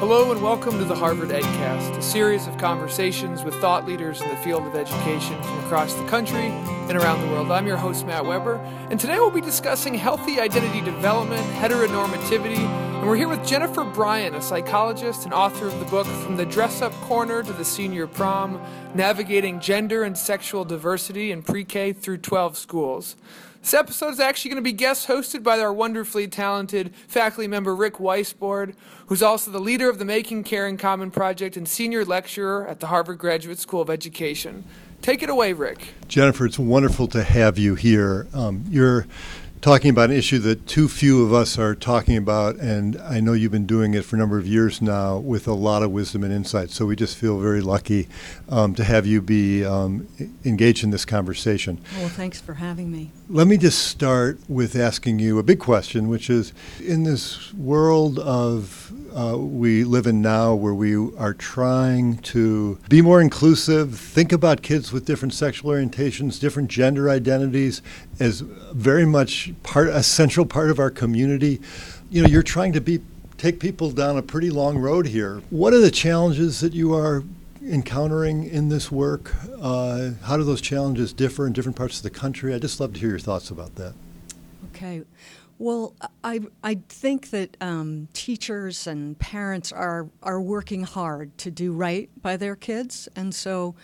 Hello and welcome to the Harvard EdCast, a series of conversations with thought leaders in the field of education from across the country and around the world. I'm your host, Matt Weber, and today we'll be discussing healthy identity development, heteronormativity, and we're here with Jennifer Bryan, a psychologist and author of the book From the Dress-Up Corner to the Senior Prom, Navigating Gender and Sexual Diversity in Pre-K through 12 Schools. This episode is actually going to be guest hosted by our wonderfully talented faculty member Rick Weissbourd, who's also the leader of the Making Caring Common Project and senior lecturer at the Harvard Graduate School of Education. Take it away, Rick. Jennifer, it's wonderful to have you here. You're talking about an issue that too few of us are talking about, and I know you've been doing it for a number of years now with a lot of wisdom and insight, so we just feel very lucky to have you be engaged in this conversation. Well, thanks for having me. Let me just start with asking you a big question, which is, in this world of we live in now where we are trying to be more inclusive, think about kids with different sexual orientations, different gender identities as very much a central part of our community. You know, you're trying to take people down a pretty long road here. What are the challenges that you are encountering in this work? How do those challenges differ in different parts of the country? I'd just love to hear your thoughts about that. Okay. Well, I think that teachers and parents are working hard to do right by their kids, and so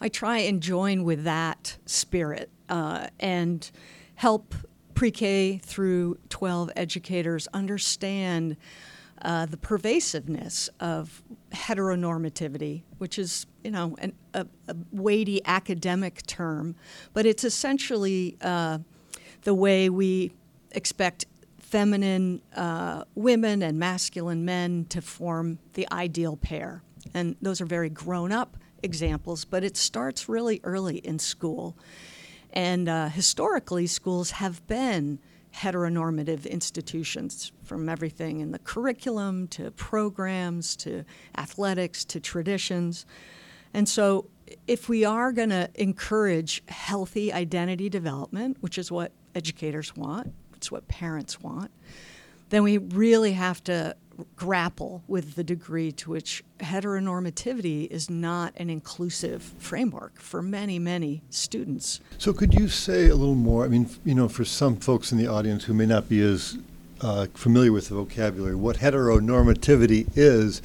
I try and join with that spirit and help pre-K through 12 educators understand the pervasiveness of heteronormativity, which is, you know, a weighty academic term, but it's essentially the way we expect feminine women and masculine men to form the ideal pair. And those are very grown-up examples, but it starts really early in school. And historically, schools have been heteronormative institutions, from everything in the curriculum to programs to athletics to traditions. And so if we are going to encourage healthy identity development, which is what educators want, it's what parents want, then we really have to grapple with the degree to which heteronormativity is not an inclusive framework for many, many students. So could you say a little more, I mean, you know, for some folks in the audience who may not be as familiar with the vocabulary, what heteronormativity is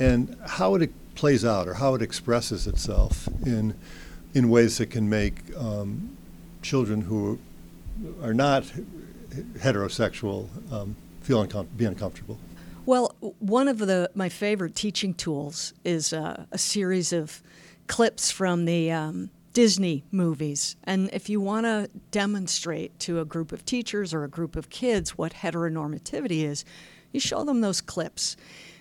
and how it plays out or how it expresses itself in ways that can make children who are not heterosexual feel uncomfortable? Well, one of my favorite teaching tools is a series of clips from the Disney movies. And if you want to demonstrate to a group of teachers or a group of kids what heteronormativity is, you show them those clips,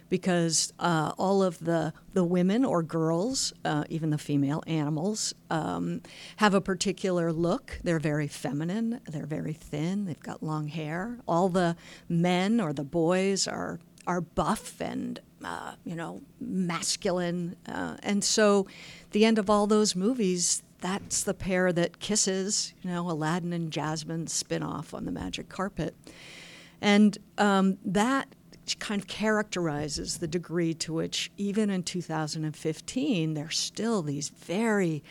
because all of the women or girls, even the female animals, have a particular look. They're very feminine. They're very thin. They've got long hair. All the men or the boys are buff and masculine. And so at the end of all those movies, that's the pair that kisses, Aladdin and Jasmine spin off on the magic carpet. And that kind of characterizes the degree to which, even in 2015, there's still these very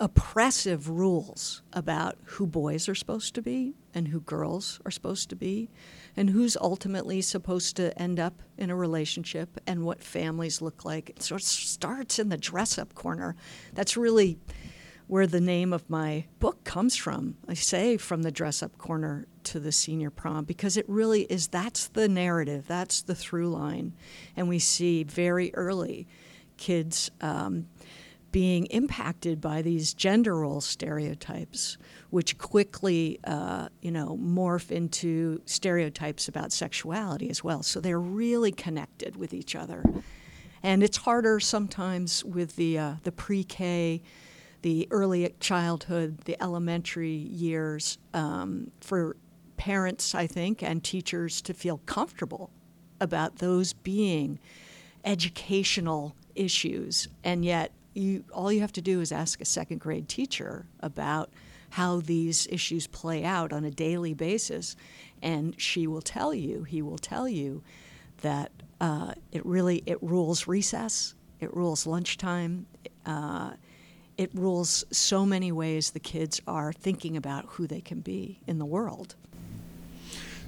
oppressive rules about who boys are supposed to be and who girls are supposed to be and who's ultimately supposed to end up in a relationship and what families look like. It sort of starts in the dress-up corner. That's really where the name of my book comes from. I say From the Dress-Up Corner to the Senior Prom, because it really is, that's the narrative, that's the through line. And we see very early kids being impacted by these gender role stereotypes, which quickly morph into stereotypes about sexuality as well. So they're really connected with each other. And it's harder sometimes with the pre-K, the early childhood, the elementary years, for parents, I think, and teachers to feel comfortable about those being educational issues. And yet all you have to do is ask a second grade teacher about how these issues play out on a daily basis. And she will tell you, he will tell you that it rules recess, it rules lunchtime, it rules so many ways the kids are thinking about who they can be in the world.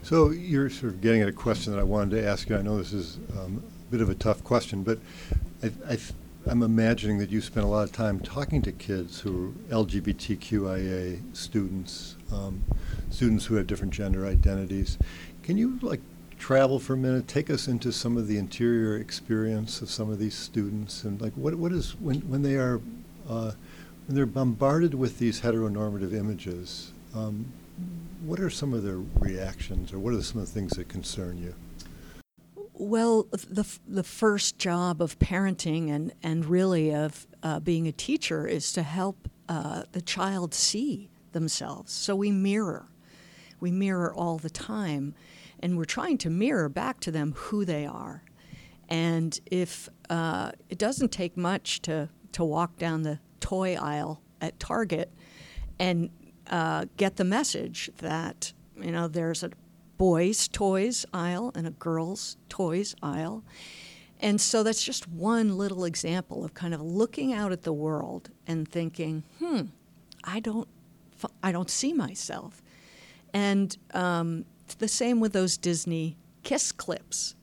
So you're sort of getting at a question that I wanted to ask you. I know this is a bit of a tough question, but I'm imagining that you spent a lot of time talking to kids who are LGBTQIA students, students who have different gender identities. Can you travel for a minute, take us into some of the interior experience of some of these students, and what is when they are when they're bombarded with these heteronormative images? What are some of their reactions, or what are some of the things that concern you? Well, the first job of parenting and really of being a teacher is to help the child see themselves. So we mirror all the time, and we're trying to mirror back to them who they are. And if it doesn't take much to walk down the toy aisle at Target and get the message that, there's a boys' toys aisle and a girls' toys aisle. And so that's just one little example of kind of looking out at the world and thinking, I don't see myself. And the same with those Disney kiss clips,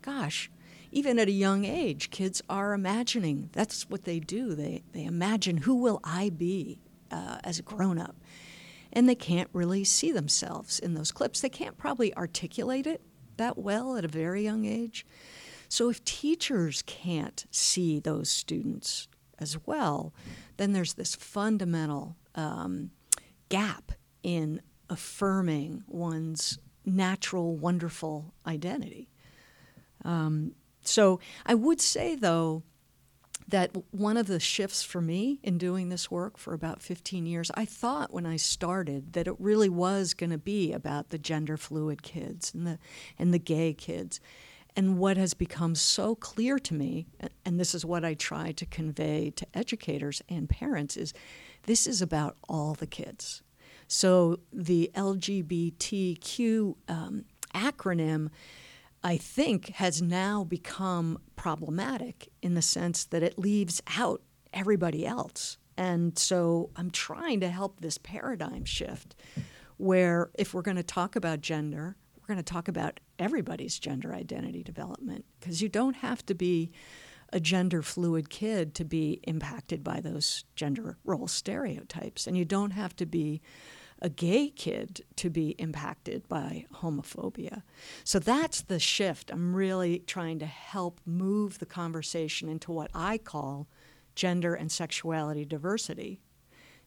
gosh, even at a young age, kids are imagining. That's what they do. They imagine, who will I be as a grown-up? And they can't really see themselves in those clips. They can't probably articulate it that well at a very young age. So if teachers can't see those students as well, then there's this fundamental gap in affirming one's natural, wonderful identity. So I would say, though, that one of the shifts for me in doing this work for about 15 years, I thought when I started that it really was going to be about the gender fluid kids and the gay kids. And what has become so clear to me, and this is what I try to convey to educators and parents, is this is about all the kids. So the LGBTQ acronym, I think, has now become problematic in the sense that it leaves out everybody else. And so I'm trying to help this paradigm shift where if we're going to talk about gender, we're going to talk about everybody's gender identity development, because you don't have to be a gender fluid kid to be impacted by those gender role stereotypes. And you don't have to be a gay kid to be impacted by homophobia. So that's the shift. I'm really trying to help move the conversation into what I call gender and sexuality diversity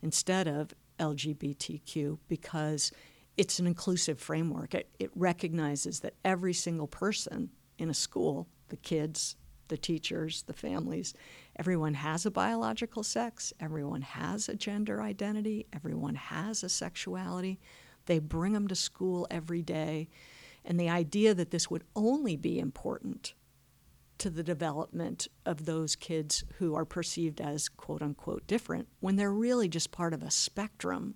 instead of LGBTQ, because it's an inclusive framework. It recognizes that every single person in a school, the kids, the teachers, the families, everyone has a biological sex, everyone has a gender identity, everyone has a sexuality. They bring them to school every day. And the idea that this would only be important to the development of those kids who are perceived as quote-unquote different, when they're really just part of a spectrum,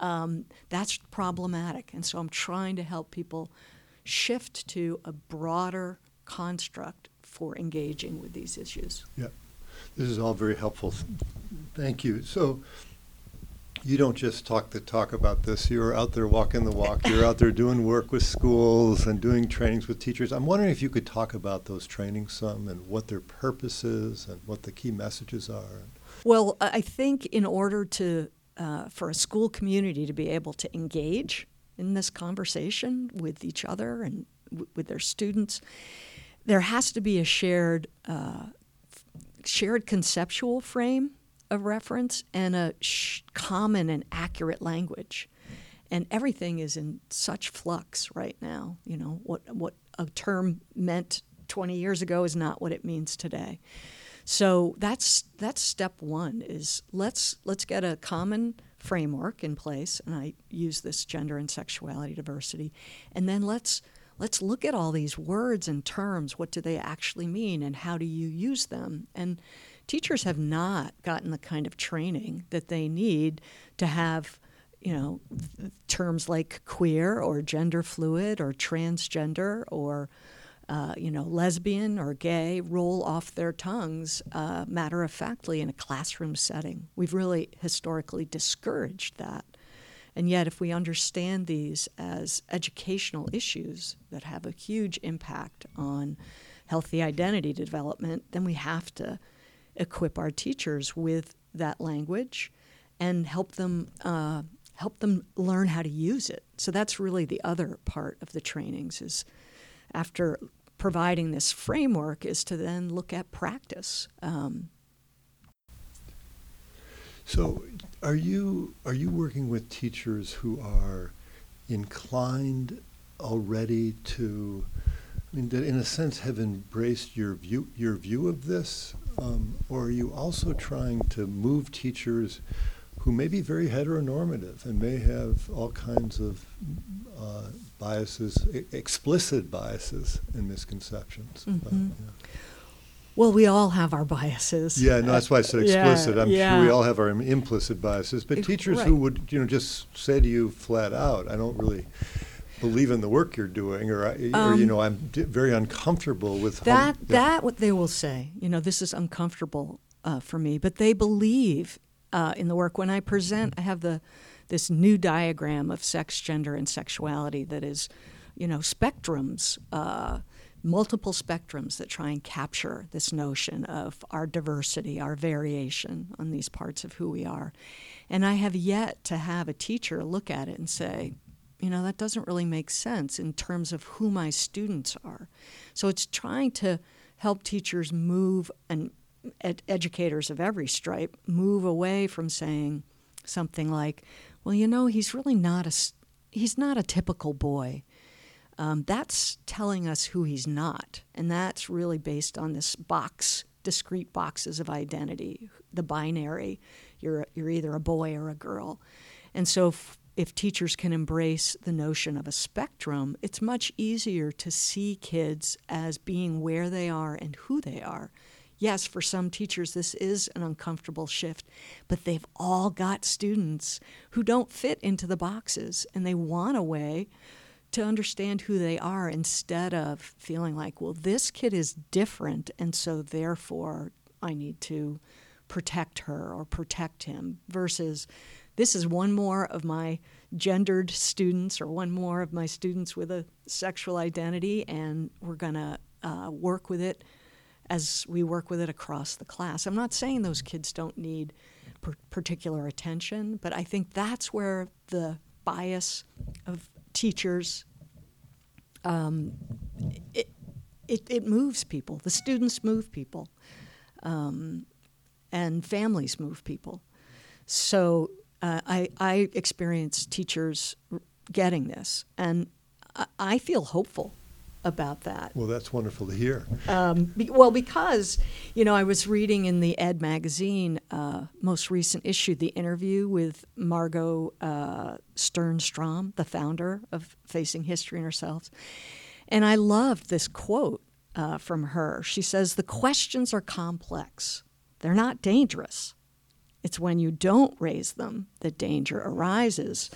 that's problematic. And so I'm trying to help people shift to a broader construct for engaging with these issues. Yeah, this is all very helpful. Thank you. So you don't just talk the talk about this. You're out there walking the walk. You're out there doing work with schools and doing trainings with teachers. I'm wondering if you could talk about those trainings some and what their purpose is and what the key messages are. Well, I think in order to for a school community to be able to engage in this conversation with each other and with their students, there has to be a shared conceptual frame of reference and a common and accurate language. And everything is in such flux right now. What a term meant 20 years ago is not what it means today. So that's step one, is let's get a common framework in place, and I use this gender and sexuality diversity, and then let's look at all these words and terms. What do they actually mean, and how do you use them? And teachers have not gotten the kind of training that they need to have, you know, terms like queer or gender fluid or transgender or, you know, lesbian or gay roll off their tongues matter-of-factly in a classroom setting. We've really historically discouraged that. And yet if we understand these as educational issues that have a huge impact on healthy identity development, then we have to equip our teachers with that language and help them learn how to use it. So that's really the other part of the trainings is after providing this framework is to then look at practice. So are you working with teachers who are inclined already to, I mean, that in a sense have embraced your view of this? Or are you also trying to move teachers who may be very heteronormative and may have all kinds of biases, explicit biases and misconceptions? Mm-hmm. Well, we all have our biases. Yeah, no, that's why I said explicit. I'm sure we all have our implicit biases. But teachers who would, you know, just say to you flat out, I don't really believe in the work you're doing, or you know, I'm very uncomfortable with that. That what they will say, you know, this is uncomfortable for me. But they believe in the work. When I present, I have this new diagram of sex, gender, and sexuality that is, you know, spectrums. Multiple spectrums that try and capture this notion of our diversity, our variation on these parts of who we are. And I have yet to have a teacher look at it and say, you know, that doesn't really make sense in terms of who my students are. So it's trying to help teachers move, and educators of every stripe, move away from saying something like, well, you know, he's not a typical boy. That's telling us who he's not, and that's really based on this box, discrete boxes of identity, the binary. You're either a boy or a girl. And so if teachers can embrace the notion of a spectrum, it's much easier to see kids as being where they are and who they are. Yes, for some teachers, this is an uncomfortable shift, but they've all got students who don't fit into the boxes, and they want a way to understand who they are instead of feeling like, well, this kid is different, and so therefore I need to protect her or protect him, versus this is one more of my gendered students or one more of my students with a sexual identity, and we're going to work with it as we work with it across the class. I'm not saying those kids don't need particular attention, but I think that's where the bias of teachers, it moves people. The students move people, and families move people. So I experience teachers getting this, and I feel hopeful about that. Well, that's wonderful to hear. Because, you know, I was reading in the Ed magazine most recent issue, the interview with Margot Sternstrom, the founder of Facing History and Ourselves. And I loved this quote from her. She says, "The questions are complex. They're not dangerous. It's when you don't raise them that danger arises."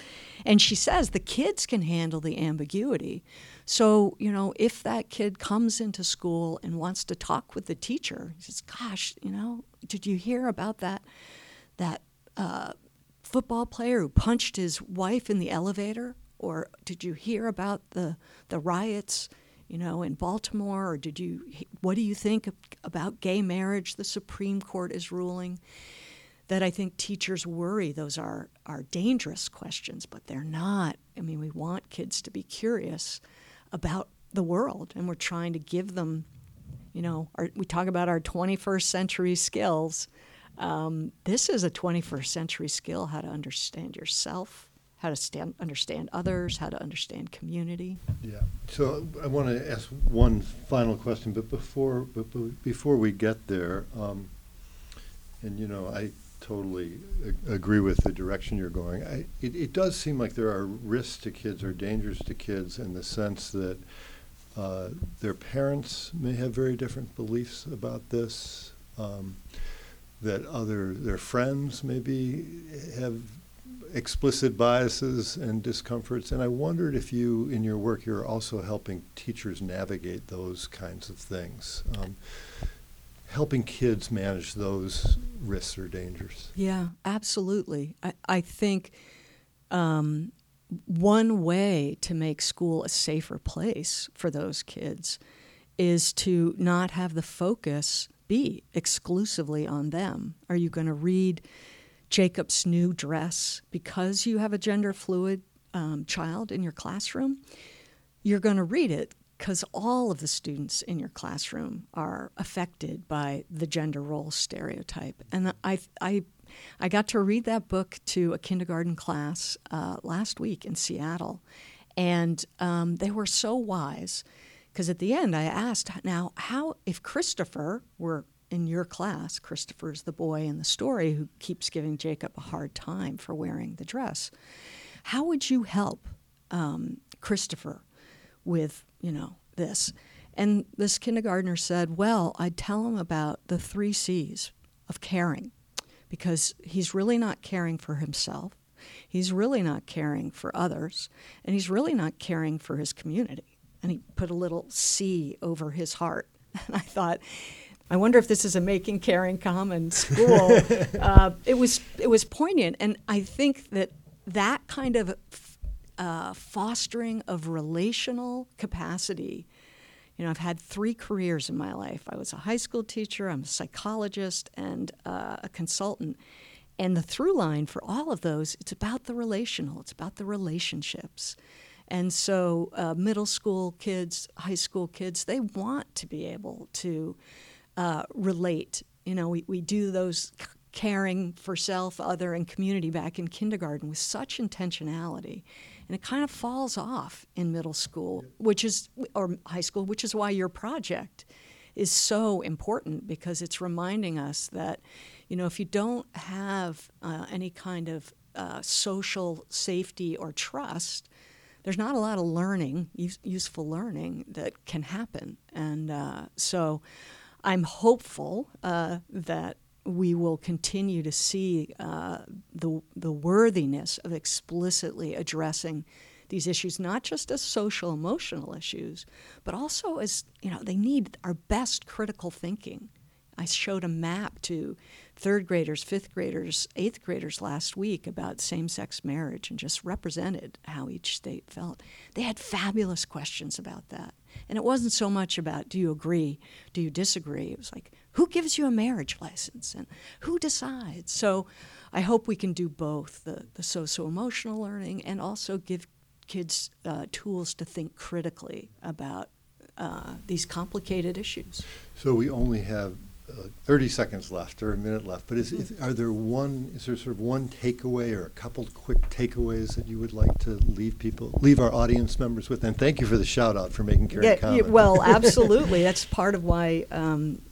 And she says the kids can handle the ambiguity. So, you know, if that kid comes into school and wants to talk with the teacher, he says, gosh, you know, did you hear about that football player who punched his wife in the elevator? Or did you hear about the riots, you know, in Baltimore? Or what do you think about gay marriage? The Supreme Court is ruling. That I think teachers worry those are dangerous questions, but they're not. I mean, we want kids to be curious about the world, and we're trying to give them, you know, we talk about our 21st century skills. This is a 21st century skill, how to understand yourself, how to understand others, how to understand community. Yeah. So I want to ask one final question, but before we get there, and, you know, I totally agree with the direction you're going. It does seem like there are risks to kids or dangers to kids in the sense that their parents may have very different beliefs about this. that their friends maybe have explicit biases and discomforts. And I wondered if you, in your work, you're also helping teachers navigate those kinds of things, helping kids manage those risks or dangers. Yeah, absolutely. I think one way to make school a safer place for those kids is to not have the focus be exclusively on them. Are you going to read Jacob's New Dress because you have a gender fluid child in your classroom? You're going to read it because all of the students in your classroom are affected by the gender role stereotype. And I got to read that book to a kindergarten class last week in Seattle, and they were so wise, because at the end I asked, now, how, if Christopher were in your class, Christopher's the boy in the story who keeps giving Jacob a hard time for wearing the dress, how would you help Christopher with, this? And this kindergartner said, well, I'd tell him about the 3 C's of caring, because he's really not caring for himself, he's really not caring for others, and he's really not caring for his community. And he put a little C over his heart. And I thought, I wonder if this is a Making Caring Common school. It was poignant. And I think that kind of fostering of relational capacity, I've had 3 careers in my life. I was a high school teacher, I'm a psychologist, and a consultant. And the through line for all of those, it's about the relational, it's about the relationships. And so middle school kids, high school kids, they want to be able to relate. We do those caring for self, other, and community back in kindergarten with such intentionality. And it kind of falls off in middle school, or high school, which is why your project is so important, because it's reminding us that, if you don't have any kind of social safety or trust, there's not a lot of learning, useful learning, that can happen. And so I'm hopeful that we will continue to see the worthiness of explicitly addressing these issues, not just as social, emotional issues, but also as, they need our best critical thinking. I showed a map to 3rd graders, 5th graders, 8th graders last week about same-sex marriage, and just represented how each state felt. They had fabulous questions about that. And it wasn't so much about, do you agree, do you disagree? It was like, who gives you a marriage license and who decides? So I hope we can do both, the socio-emotional learning, and also give kids tools to think critically about these complicated issues. So we only have 30 seconds left, or a minute left, but is there sort of one takeaway or a couple of quick takeaways that you would like to leave our audience members with? And thank you for the shout out for Making Caring Common. Well, absolutely. That's part of why I'm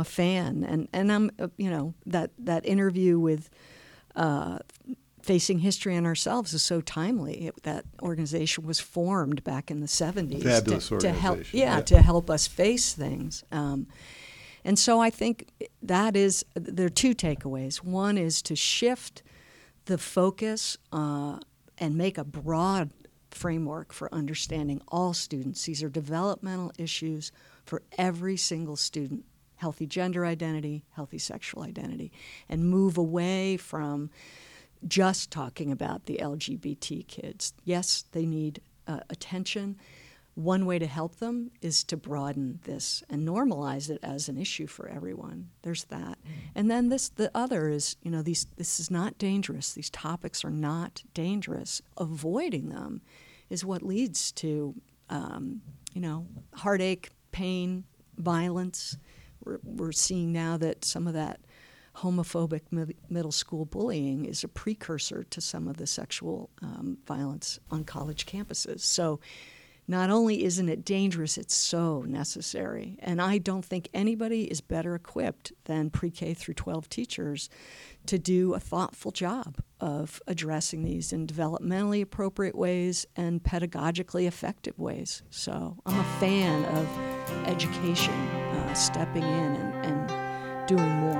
a fan, and I'm that interview with Facing History and Ourselves is so timely. That organization was formed back in the 70s. Fabulous organization. To help us face things. And so I think there are 2 takeaways. One is to shift the focus and make a broad framework for understanding all students. These are developmental issues for every single student: healthy gender identity, healthy sexual identity, and move away from just talking about the LGBT kids. Yes, they need attention. One way to help them is to broaden this and normalize it as an issue for everyone. There's that. And then the other is, this is not dangerous. These topics are not dangerous. Avoiding them is what leads to, heartache, pain, violence. We're seeing now that some of that homophobic middle school bullying is a precursor to some of the sexual violence on college campuses. So not only isn't it dangerous, it's so necessary. And I don't think anybody is better equipped than pre-K through 12 teachers to do a thoughtful job of addressing these in developmentally appropriate ways and pedagogically effective ways. So I'm a fan of education stepping in and doing more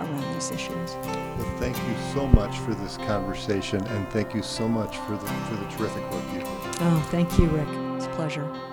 around these issues. Well, thank you so much for this conversation, and thank you so much for the terrific work you do. Oh, thank you, Rick. It's a pleasure.